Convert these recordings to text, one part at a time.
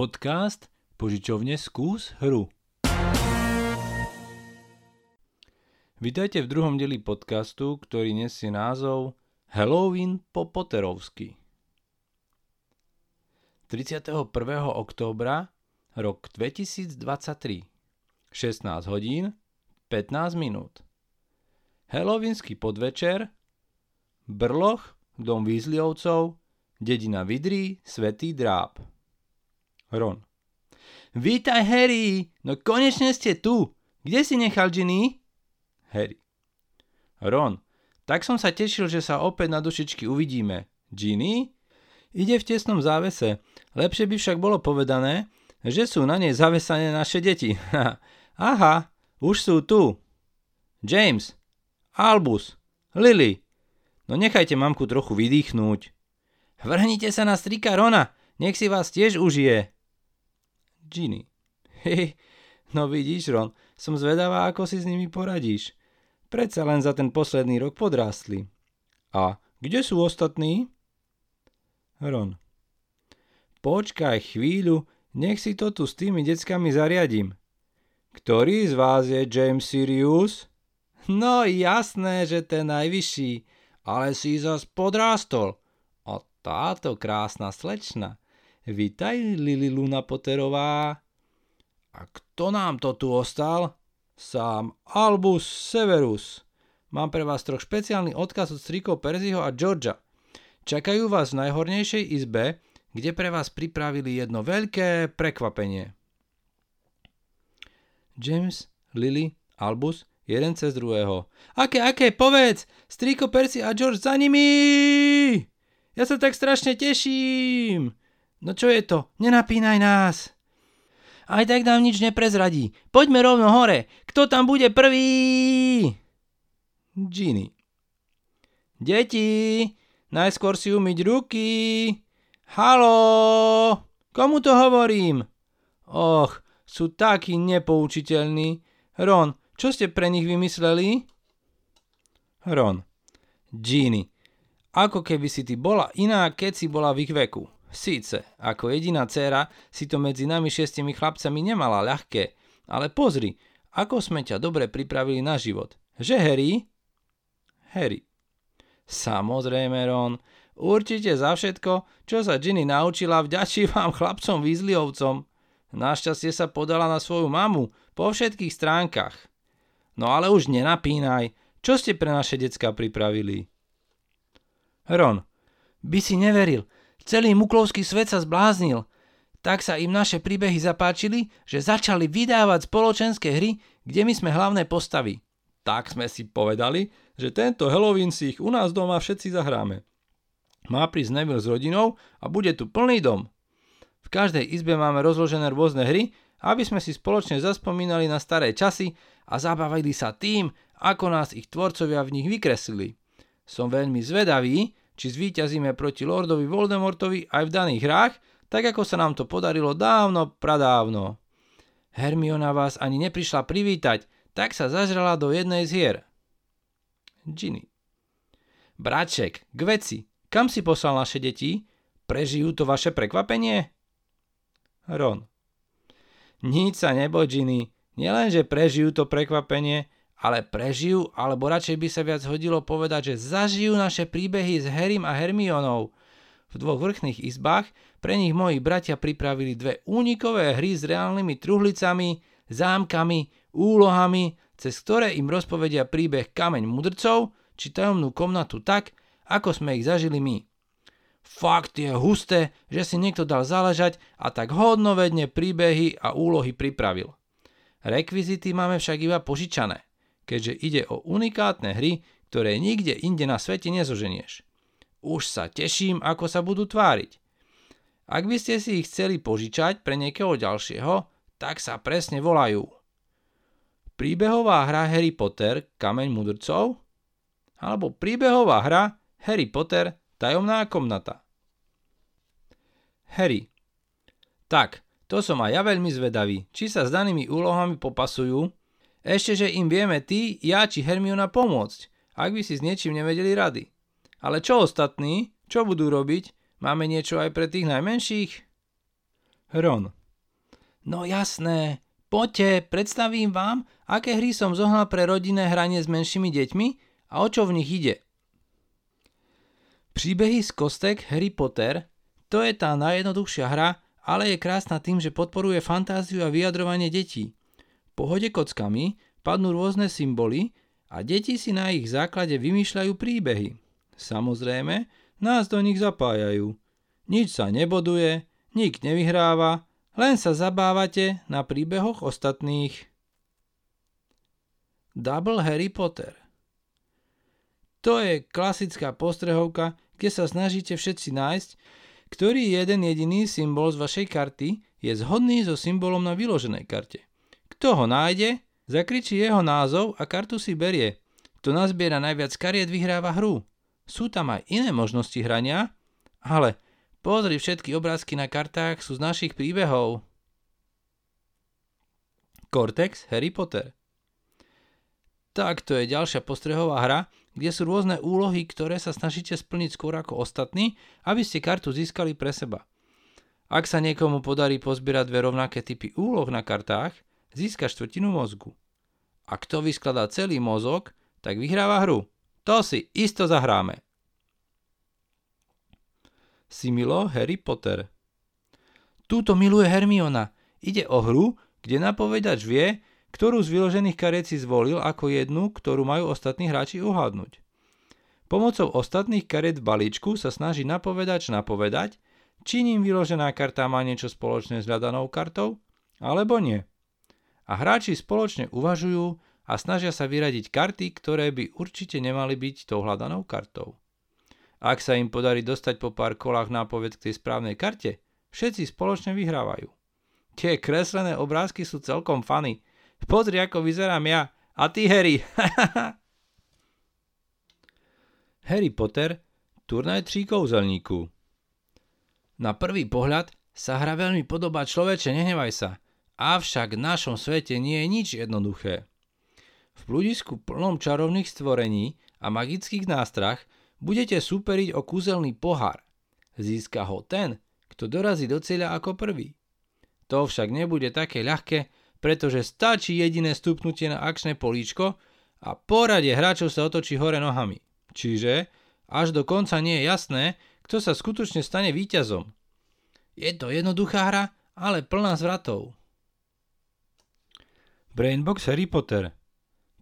Podcast požičovne Skús hru. Vitajte v druhom dieli podcastu, ktorý nesie názov Halloween po Potterovsky. 31. októbra rok 2023 16 hodín 15 minút Halloweenský podvečer Brloch, dom Weasleyovcov, dedina Vidrí, Svätý Dráb. Ron. Vítaj, Harry! No konečne ste tu! Kde si nechal Ginny? Harry. Ron. Tak som sa tešil, že sa opäť na dušičky uvidíme. Ginny? Ide v tesnom závese. Lepšie by však bolo povedané, že sú na nej zavesané naše deti. Aha, už sú tu. James. Albus. Lily. No nechajte mamku trochu vydýchnuť. Vrhnite sa na strika Rona, nech si vás tiež užije. Ginny. Hej, no vidíš, Ron, som zvedavá, ako si s nimi poradíš. Predsa len za ten posledný rok podrástli. A kde sú ostatní? Ron. Počkaj chvíľu, nech si to tu s tými deckami zariadím. Ktorý z vás je James Sirius? No jasné, že ten najvyšší, ale si zas podrástol. Táto krásna slečna. Vitaj, Lily Luna Potterová. A kto nám to tu ostal? Sám Albus Severus. Mám pre vás troch špeciálny odkaz od strikov Percyho a Georgia. Čakajú vás v najhornejšej izbe, kde pre vás pripravili jedno veľké prekvapenie. James, Lily, Albus, jeden cez druhého. Aké, povedz! Striko Percy a George za nimi! Ja sa tak strašne teším. No čo je to? Nenapínaj nás. Aj tak nám nič neprezradí. Poďme rovno hore. Kto tam bude prvý? Ginny. Deti, najskôr si umyť ruky. Haló, komu to hovorím? Och, sú takí nepoučiteľní. Ron, čo ste pre nich vymysleli? Ron. Ginny. Ako keby si ty bola iná, keď si bola v ich veku. Síce, ako jediná dcéra, si to medzi nami šiestimi chlapcami nemala ľahké. Ale pozri, ako sme ťa dobre pripravili na život. Že, Harry? Harry. Samozrejme, Ron. Určite za všetko, čo sa Ginny naučila, vďačí vám chlapcom Weasleyovcom. Našťastie sa podala na svoju mamu po všetkých stránkach. No ale už nenapínaj. Čo ste pre naše decká pripravili? Ron. By si neveril, celý muklovský svet sa zbláznil. Tak sa im naše príbehy zapáčili, že začali vydávať spoločenské hry, kde my sme hlavné postavy. Tak sme si povedali, že tento Halloween si ich u nás doma všetci zahráme. Má prísť Neville s rodinou a bude tu plný dom. V každej izbe máme rozložené rôzne hry, aby sme si spoločne zaspomínali na staré časy a zabavili sa tým, ako nás ich tvorcovia v nich vykreslili. Som veľmi zvedavý, či zvíťazíme proti Lordovi Voldemortovi aj v daných hrách, tak ako sa nám to podarilo dávno, pradávno. Hermiona vás ani neprišla privítať, tak sa zažrala do jednej z hier. Ginny. Braček, k veci, kam si poslal naše deti? Prežijú to vaše prekvapenie? Ron. Nič sa neboj, Ginny, nielenže prežijú to prekvapenie, ale prežijú, alebo radšej by sa viac hodilo povedať, že zažijú naše príbehy s Harrym a Hermionou. V dvoch vrchných izbách pre nich moji bratia pripravili dve únikové hry s reálnymi truhlicami, zámkami, úlohami, cez ktoré im rozpovedia príbeh Kameň mudrcov či Tajomnú komnatu tak, ako sme ich zažili my. Fakt je husté, že si niekto dal záležať a tak hodnovedne príbehy a úlohy pripravil. Rekvizity máme však iba požičané, keďže ide o unikátne hry, ktoré nikde inde na svete nezoženieš. Už sa teším, ako sa budú tváriť. Ak by ste si ich chceli požičať pre niekoho ďalšieho, tak sa presne volajú. Príbehová hra Harry Potter, Kameň mudrcov? Alebo príbehová hra Harry Potter, Tajomná komnata? Harry. Tak, to som aj ja veľmi zvedavý, či sa s danými úlohami popasujú. Ešte, že im vieme ty, ja či Hermiona pomôcť, ak by si s niečím nevedeli rady. Ale čo ostatní? Čo budú robiť? Máme niečo aj pre tých najmenších? Ron. No jasné, poďte, predstavím vám, aké hry som zohnal pre rodinné hranie s menšími deťmi a o čo v nich ide. Príbehy z kostiek Harry Potter, to je tá najjednoduchšia hra, ale je krásna tým, že podporuje fantáziu a vyjadrovanie detí. Po hode kockami padnú rôzne symboly a deti si na ich základe vymýšľajú príbehy. Samozrejme, nás do nich zapájajú. Nič sa neboduje, nik nevyhráva, len sa zabávate na príbehoch ostatných. Double Harry Potter. To je klasická postrehovka, kde sa snažíte všetci nájsť, ktorý jeden jediný symbol z vašej karty je zhodný so symbolom na vyloženej karte. Kto ho nájde, zakričí jeho názov a kartu si berie. Kto nazbiera najviac kariet, vyhráva hru. Sú tam aj iné možnosti hrania, ale pozri, všetky obrázky na kartách sú z našich príbehov. Cortex Harry Potter. Tak to je ďalšia postrehová hra, kde sú rôzne úlohy, ktoré sa snažíte splniť skôr ako ostatní, aby ste kartu získali pre seba. Ak sa niekomu podarí pozbierať dve rovnaké typy úloh na kartách, získa štvrtinu mozgu. A kto vyskladá celý mozog, tak vyhráva hru. To si isto zahráme. Similo Harry Potter. Túto miluje Hermiona. Ide o hru, kde napovedač vie, ktorú z vyložených kariet si zvolil ako jednu, ktorú majú ostatní hráči uhádnuť. Pomocou ostatných kariet v balíčku sa snaží napovedač napovedať, či ním vyložená karta má niečo spoločné s hľadanou kartou, alebo nie. A hráči spoločne uvažujú a snažia sa vyradiť karty, ktoré by určite nemali byť tou hľadanou kartou. Ak sa im podarí dostať po pár kolách nápoved k tej správnej karte, všetci spoločne vyhrávajú. Tie kreslené obrázky sú celkom funny. Pozri, ako vyzerám ja. A ty, Harry. Harry Potter, Turnaj tří kouzelníků. Na prvý pohľad sa hra veľmi podobá, človeče, nehnevaj sa. Avšak v našom svete nie je nič jednoduché. V bludisku plnom čarovných stvorení a magických nástrah budete súperiť o kúzelný pohár. Získa ho ten, kto dorazí do cieľa ako prvý. To však nebude také ľahké, pretože stačí jediné stupnutie na akčné políčko a poradie hráčov sa otočí hore nohami. Čiže až do konca nie je jasné, kto sa skutočne stane víťazom. Je to jednoduchá hra, ale plná zvratov. Brainbox Harry Potter.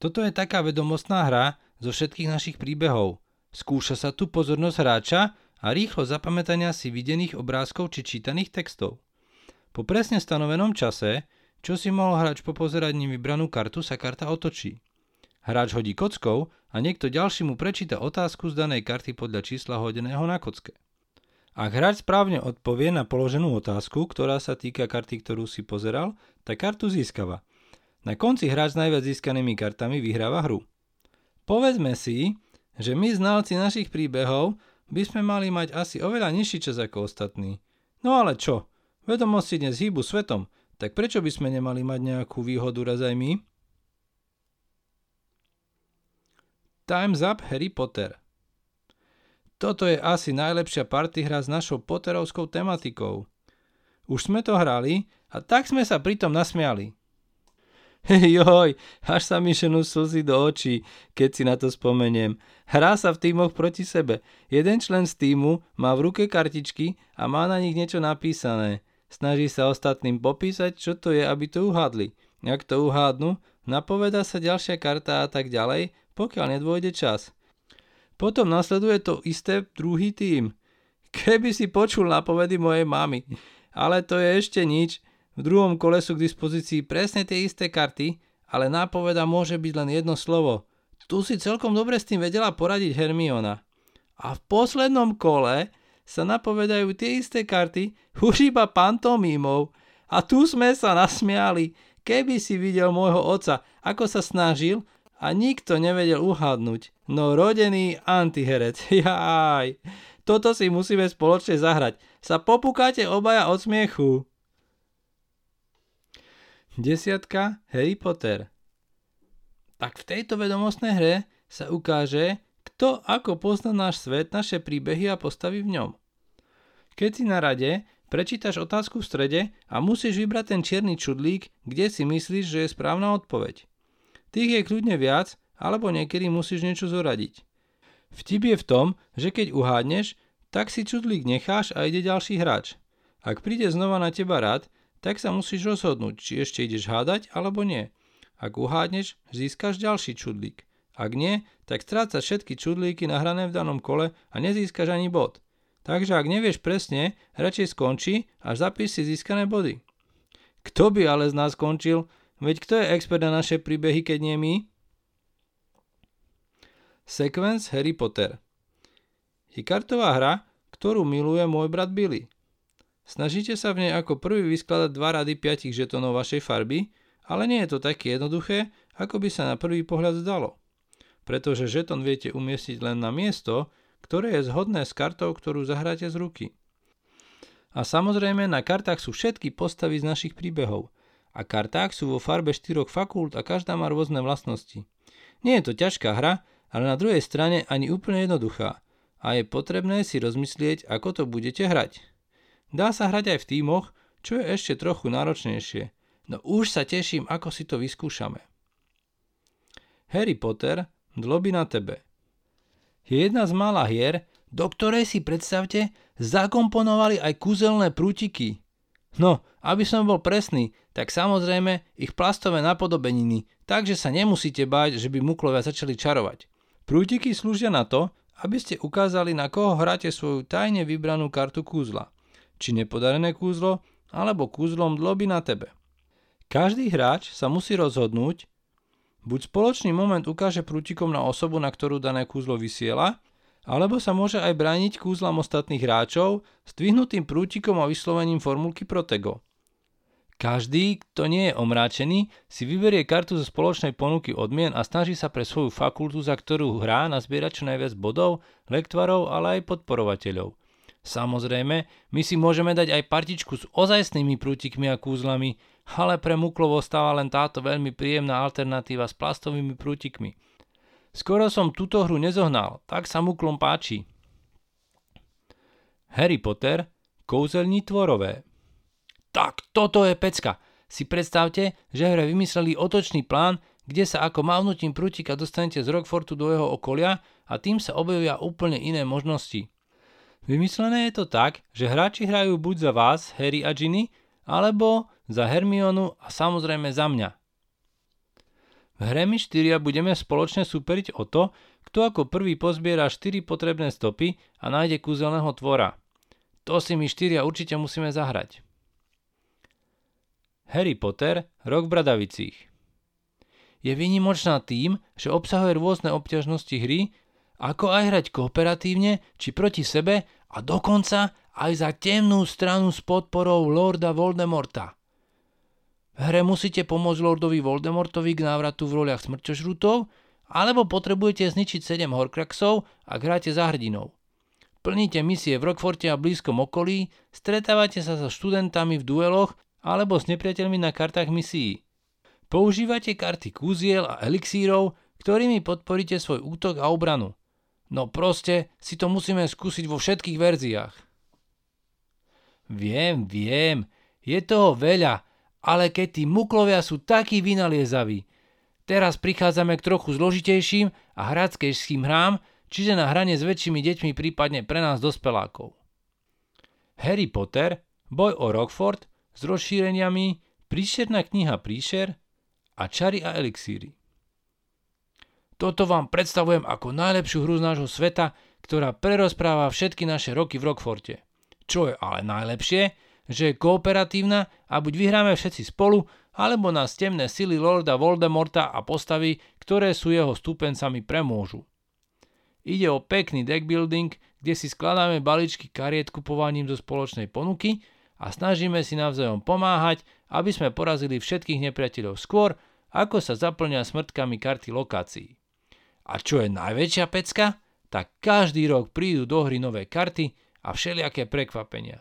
Toto je taká vedomostná hra zo všetkých našich príbehov. Skúša sa tu pozornosť hráča a rýchlo zapamätania si videných obrázkov či čítaných textov. Po presne stanovenom čase, čo si mohol hráč popozerať ním vybranú kartu, sa karta otočí. Hráč hodí kockou a niekto ďalší mu prečíta otázku z danej karty podľa čísla hodeného na kocke. Ak hráč správne odpovie na položenú otázku, ktorá sa týka karty, ktorú si pozeral, tak kartu získava. Na konci hráč s najviac získanými kartami vyhráva hru. Povedzme si, že my znalci našich príbehov by sme mali mať asi oveľa nižší čas ako ostatní. No ale čo? Vedomosti dnes hýbu svetom. Tak prečo by sme nemali mať nejakú výhodu raz aj my? Time's up Harry Potter. Toto je asi najlepšia party hra s našou potterovskou tematikou. Už sme to hrali a tak sme sa pritom nasmiali. Joj, až sa mi šenú slzy do očí, keď si na to spomeniem. Hrá sa v tímoch proti sebe. Jeden člen z tímu má v ruke kartičky a má na nich niečo napísané. Snaží sa ostatným popísať, čo to je, aby to uhádli. Ak to uhádnu, napovedá sa ďalšia karta a tak ďalej, pokiaľ nedôjde čas. Potom nasleduje to isté druhý tím. Keby si počul napovedy mojej mamy. Ale to je ešte nič. V druhom kole sú k dispozícii presne tie isté karty, ale nápoveda môže byť len jedno slovo. Tu si celkom dobre s tým vedela poradiť Hermiona. A v poslednom kole sa napovedajú tie isté karty, už iba pantomímou. A tu sme sa nasmiali, keby si videl môjho otca, ako sa snažil a nikto nevedel uhádnuť. No rodený antiherec, jaj. Toto si musíme spoločne zahrať. Sa popúkate obaja od smiechu. Desiatka Harry Potter. Tak v tejto vedomostnej hre sa ukáže, kto ako pozná náš svet, naše príbehy a postavy v ňom. Keď si na rade, Prečítaš otázku v strede a musíš vybrať ten čierny čudlík, kde si myslíš, že je správna odpoveď. Tých je kľudne viac, alebo niekedy musíš niečo zoradiť. Vtip je v tom, že keď uhádneš, tak si čudlík necháš a ide ďalší hráč. Ak príde znova na teba rád, tak sa musíš rozhodnúť, či ešte ideš hádať alebo nie. Ak uhádneš, získaš ďalší čudlík. Ak nie, tak strácaš všetky čudlíky nahrané v danom kole a nezískaš ani bod. Takže ak nevieš presne, radšej skončí a zapíš si získané body. Kto by ale z nás skončil? Veď kto je expert na naše príbehy, keď nie my? Sekvenc Harry Potter je kartová hra, ktorú miluje môj brat Billy. Snažíte sa v nej ako prvý vyskladať 2 rady 5 žetónov vašej farby, ale nie je to také jednoduché, ako by sa na prvý pohľad zdalo. Pretože žetón viete umiestniť len na miesto, ktoré je zhodné s kartou, ktorú zahráte z ruky. A samozrejme na kartách sú všetky postavy z našich príbehov. A kartách sú vo farbe 4 fakult a každá má rôzne vlastnosti. Nie je to ťažká hra, ale na druhej strane ani úplne jednoduchá. A je potrebné si rozmyslieť, ako to budete hrať. Dá sa hrať aj v tímoch, čo je ešte trochu náročnejšie. No už sa teším, ako si to vyskúšame. Harry Potter: Dlhobý na tebe je jedna z mála hier, do ktorej si, predstavte, zakomponovali aj kúzelné prútiky. No, aby som bol presný, tak samozrejme ich plastové napodobeniny, takže sa nemusíte báť, že by muklovia začali čarovať. Prútiky slúžia na to, aby ste ukázali, na koho hráte svoju tajne vybranú kartu kúzla. Či nepodarené kúzlo, alebo kúzlom dlhobý na tebe. Každý hráč sa musí rozhodnúť, buď spoločný moment ukáže prútikom na osobu, na ktorú dané kúzlo vysiela, alebo sa môže aj brániť kúzlam ostatných hráčov stvihnutým prútikom a vyslovením formulky Protego. Každý, kto nie je omráčený, si vyberie kartu zo spoločnej ponuky odmien a snaží sa pre svoju fakultu, za ktorú hrá, nazbierať čo najviac bodov, lektvarov, ale aj podporovateľov. Samozrejme, my si môžeme dať aj partičku s ozajstnými prútikmi a kúzlami, ale pre muklovo stáva len táto veľmi príjemná alternatíva s plastovými prútikmi. Skoro som túto hru nezohnal, tak sa muklom páči. Harry Potter: Kouzelní tvorové. Tak toto je pecka. Si predstavte, že hre vymysleli otočný plán, kde sa ako mávnutím prútika dostanete z Rokfortu do jeho okolia a tým sa objavia úplne iné možnosti. Vymyslené je to tak, že hráči hrajú buď za vás, Harry a Ginny, alebo za Hermionu a samozrejme za mňa. V hre my 4 budeme spoločne súperiť o to, kto ako prvý pozbiera 4 potrebné stopy a nájde kúzelného tvora. To si my 4 určite musíme zahrať. Harry Potter: Rok Bradavicích je výnimočná tým, že obsahuje rôzne obťažnosti hry, ako aj hrať kooperatívne či proti sebe a dokonca aj za temnú stranu s podporou Lorda Voldemorta. V hre musíte pomôcť Lordovi Voldemortovi k návratu v roliach smrťožrútov, alebo potrebujete zničiť 7 horcruxov, ak hráte za hrdinou. Plníte misie v Rokforte a blízkom okolí, stretávate sa so študentami v dueloch alebo s nepriateľmi na kartách misií. Používate karty kúziel a elixírov, ktorými podporíte svoj útok a obranu. No proste si to musíme skúsiť vo všetkých verziách. Viem, je toho veľa, ale keď tí muklovia sú takí vynaliezaví. Teraz prichádzame k trochu zložitejším a hráckejším hrám, čiže na hranie s väčšími deťmi, prípadne pre nás dospelákov. Harry Potter: Boj o Rokfort s rozšíreniami, Príšerná kniha príšer a Čary a elixíry. Toto vám predstavujem ako najlepšiu hru z nášho sveta, ktorá prerozpráva všetky naše roky v Rokforte. Čo je ale najlepšie, že je kooperatívna a buď vyhráme všetci spolu, alebo nás temné sily Lorda Voldemorta a postavy, ktoré sú jeho stúpencami, premôžu. Ide o pekný deckbuilding, kde si skladáme balíčky kariet kupovaním zo spoločnej ponuky a snažíme si navzájom pomáhať, aby sme porazili všetkých nepriateľov skôr, ako sa zaplnia smrtkami karty lokácií. A čo je najväčšia pecka? Tak každý rok prídu do hry nové karty a všelijaké prekvapenia.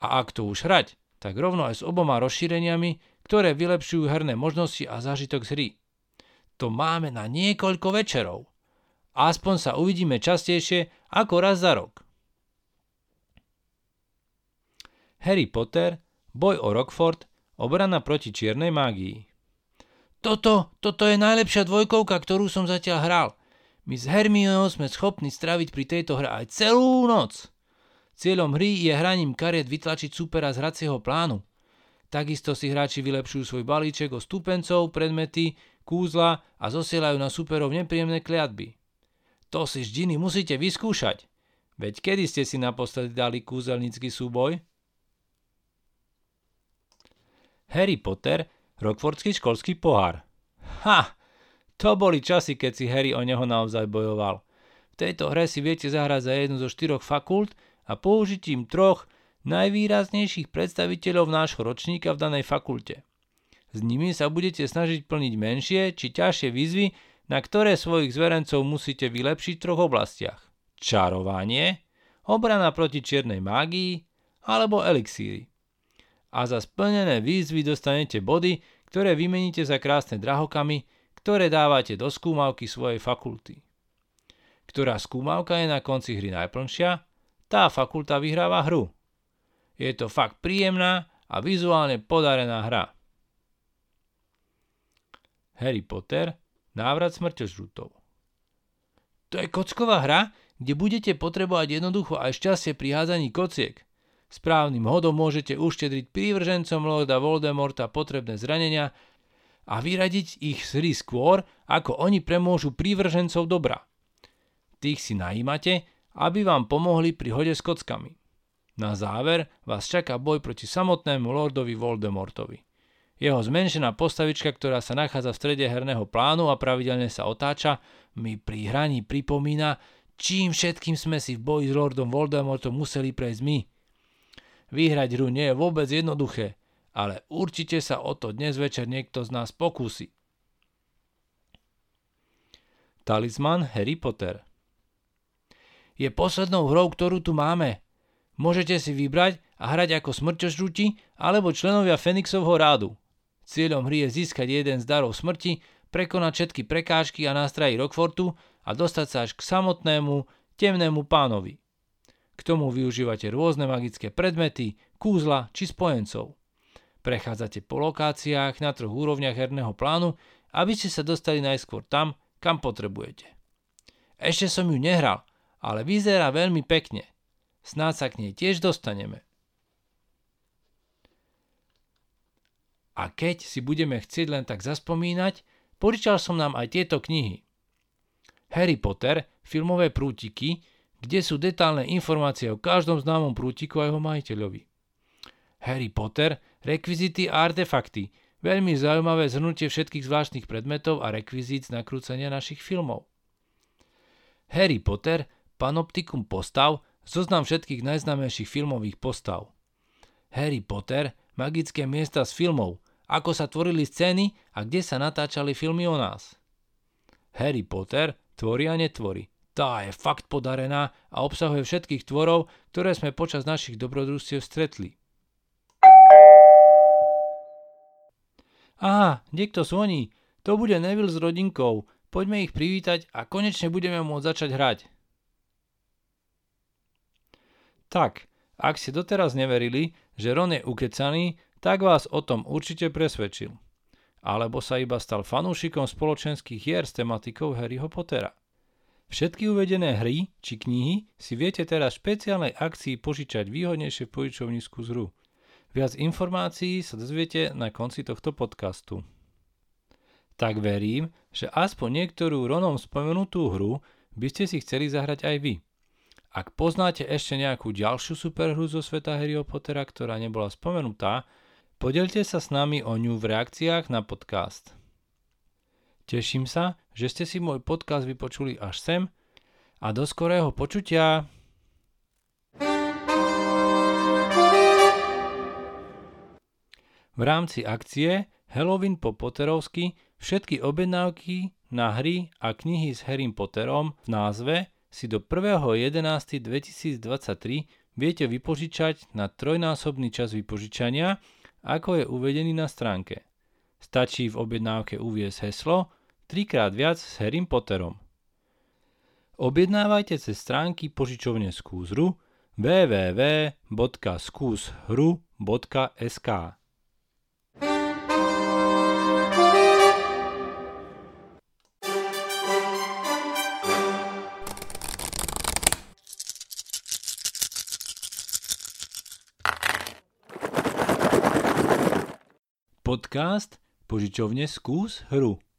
A ak to už hrať, tak rovno aj s oboma rozšíreniami, ktoré vylepšujú herné možnosti a zážitok z hry. To máme na niekoľko večerov. Aspoň sa uvidíme častejšie ako raz za rok. Harry Potter, Boj o Rokfort, obrana proti čiernej mágii. Toto je najlepšia dvojkovka, ktorú som zatiaľ hral. My s Hermionou sme schopní stráviť pri tejto hre aj celú noc. Cieľom hry je hraním kariet vytlačiť supera z hracieho plánu. Takisto si hráči vylepšujú svoj balíček o stupencov, predmety, kúzla a zosielajú na superov nepríjemné kliatby. To si vždy musíte vyskúšať. Veď kedy ste si naposledy dali kúzelnícky súboj? Harry Potter, Rockfortský školský pohár. Ha! To boli časy, keď si Harry o neho naozaj bojoval. V tejto hre si viete zahrať za jednu zo 4 fakult a použitím 3 najvýraznejších predstaviteľov nášho ročníka v danej fakulte. S nimi sa budete snažiť plniť menšie či ťažšie výzvy, na ktoré svojich zverencov musíte vylepšiť v 3 oblastiach. Čarovanie, obrana proti čiernej mágii alebo elixíry. A za splnené výzvy dostanete body, ktoré vymeníte za krásne drahokamy, ktoré dávate do skúmavky svojej fakulty. Ktorá skúmavka je na konci hry najplnšia, tá fakulta vyhráva hru. Je to fakt príjemná a vizuálne podarená hra. Harry Potter: Návrat smrťožrútov. To je kocková hra, kde budete potrebovať jednoducho aj šťastie pri hádzaní kociek. Správnym hodom môžete uštedriť prívržencom Lorda Voldemorta potrebné zranenia a vyradiť ich z hry skôr, ako oni premôžu prívržencov dobra. Tých si najímate, aby vám pomohli pri hode s kockami. Na záver vás čaká boj proti samotnému Lordovi Voldemortovi. Jeho zmenšená postavička, ktorá sa nachádza v strede herného plánu a pravidelne sa otáča, mi pri hraní pripomína, čím všetkým sme si v boji s Lordom Voldemortom museli prejsť my. Vyhrať hru nie je vôbec jednoduché, ale určite sa o to dnes večer niekto z nás pokúsi. Talisman Harry Potter je poslednou hrou, ktorú tu máme. Môžete si vybrať a hrať ako smrťožrúti alebo členovia Fenixovho rádu. Cieľom hry je získať jeden z darov smrti, prekonať všetky prekážky a nástrahy Rokfortu a dostať sa až k samotnému temnému pánovi. K tomu využívate rôzne magické predmety, kúzla či spojencov. Prechádzate po lokáciách na 3 úrovniach herného plánu, aby ste sa dostali najskôr tam, kam potrebujete. Ešte som ju nehral, ale vyzerá veľmi pekne. Snáď sa k nej tiež dostaneme. A keď si budeme chcieť len tak zaspomínať, požičal som nám aj tieto knihy. Harry Potter, filmové prútiky, kde sú detailné informácie o každom známom prútiku a jeho majiteľovi. Harry Potter, rekvizity a artefakty. Veľmi zaujímavé zhrnutie všetkých zvláštnych predmetov a rekvizít z nakrúcania našich filmov. Harry Potter, panoptikum postav, zoznam všetkých najznámejších filmových postav. Harry Potter, magické miesta z filmov, ako sa tvorili scény a kde sa natáčali filmy o nás. Harry Potter, tvorí a netvorí. Tá je fakt podarená a obsahuje všetkých tvorov, ktoré sme počas našich dobrodružstiev stretli. Aha, niekto zvoní. To bude Neville s rodinkou. Poďme ich privítať a konečne budeme môcť začať hrať. Tak, ak ste doteraz neverili, že Ron je ukecaný, tak vás o tom určite presvedčil. Alebo sa iba stal fanúšikom spoločenských hier s tematikou Harryho Pottera. Všetky uvedené hry či knihy si viete teraz v špeciálnej akcii požičať výhodnejšie v požičovni Skús hru. Viac informácií sa dozviete na konci tohto podcastu. Tak verím, že aspoň niektorú Ronom spomenutú hru by ste si chceli zahrať aj vy. Ak poznáte ešte nejakú ďalšiu superhru zo sveta Harryho Pottera, ktorá nebola spomenutá, podelte sa s nami o ňu v reakciách na podcast. Teším sa, že ste si môj podcast vypočuli až sem a do skorého počutia! V rámci akcie Halloween po Potterovsky všetky objednávky na hry a knihy s Harrym Potterom v názve si do 1.11.2023 viete vypožičať na 3-násobný čas vypožičania, ako je uvedený na stránke. Stačí v objednávke uviesť heslo 3x viac s Harrym Potterom. Objednávajte cez stránky požičovne Skús hru, www.skúshru.sk. Podcast požičovne Skús hru.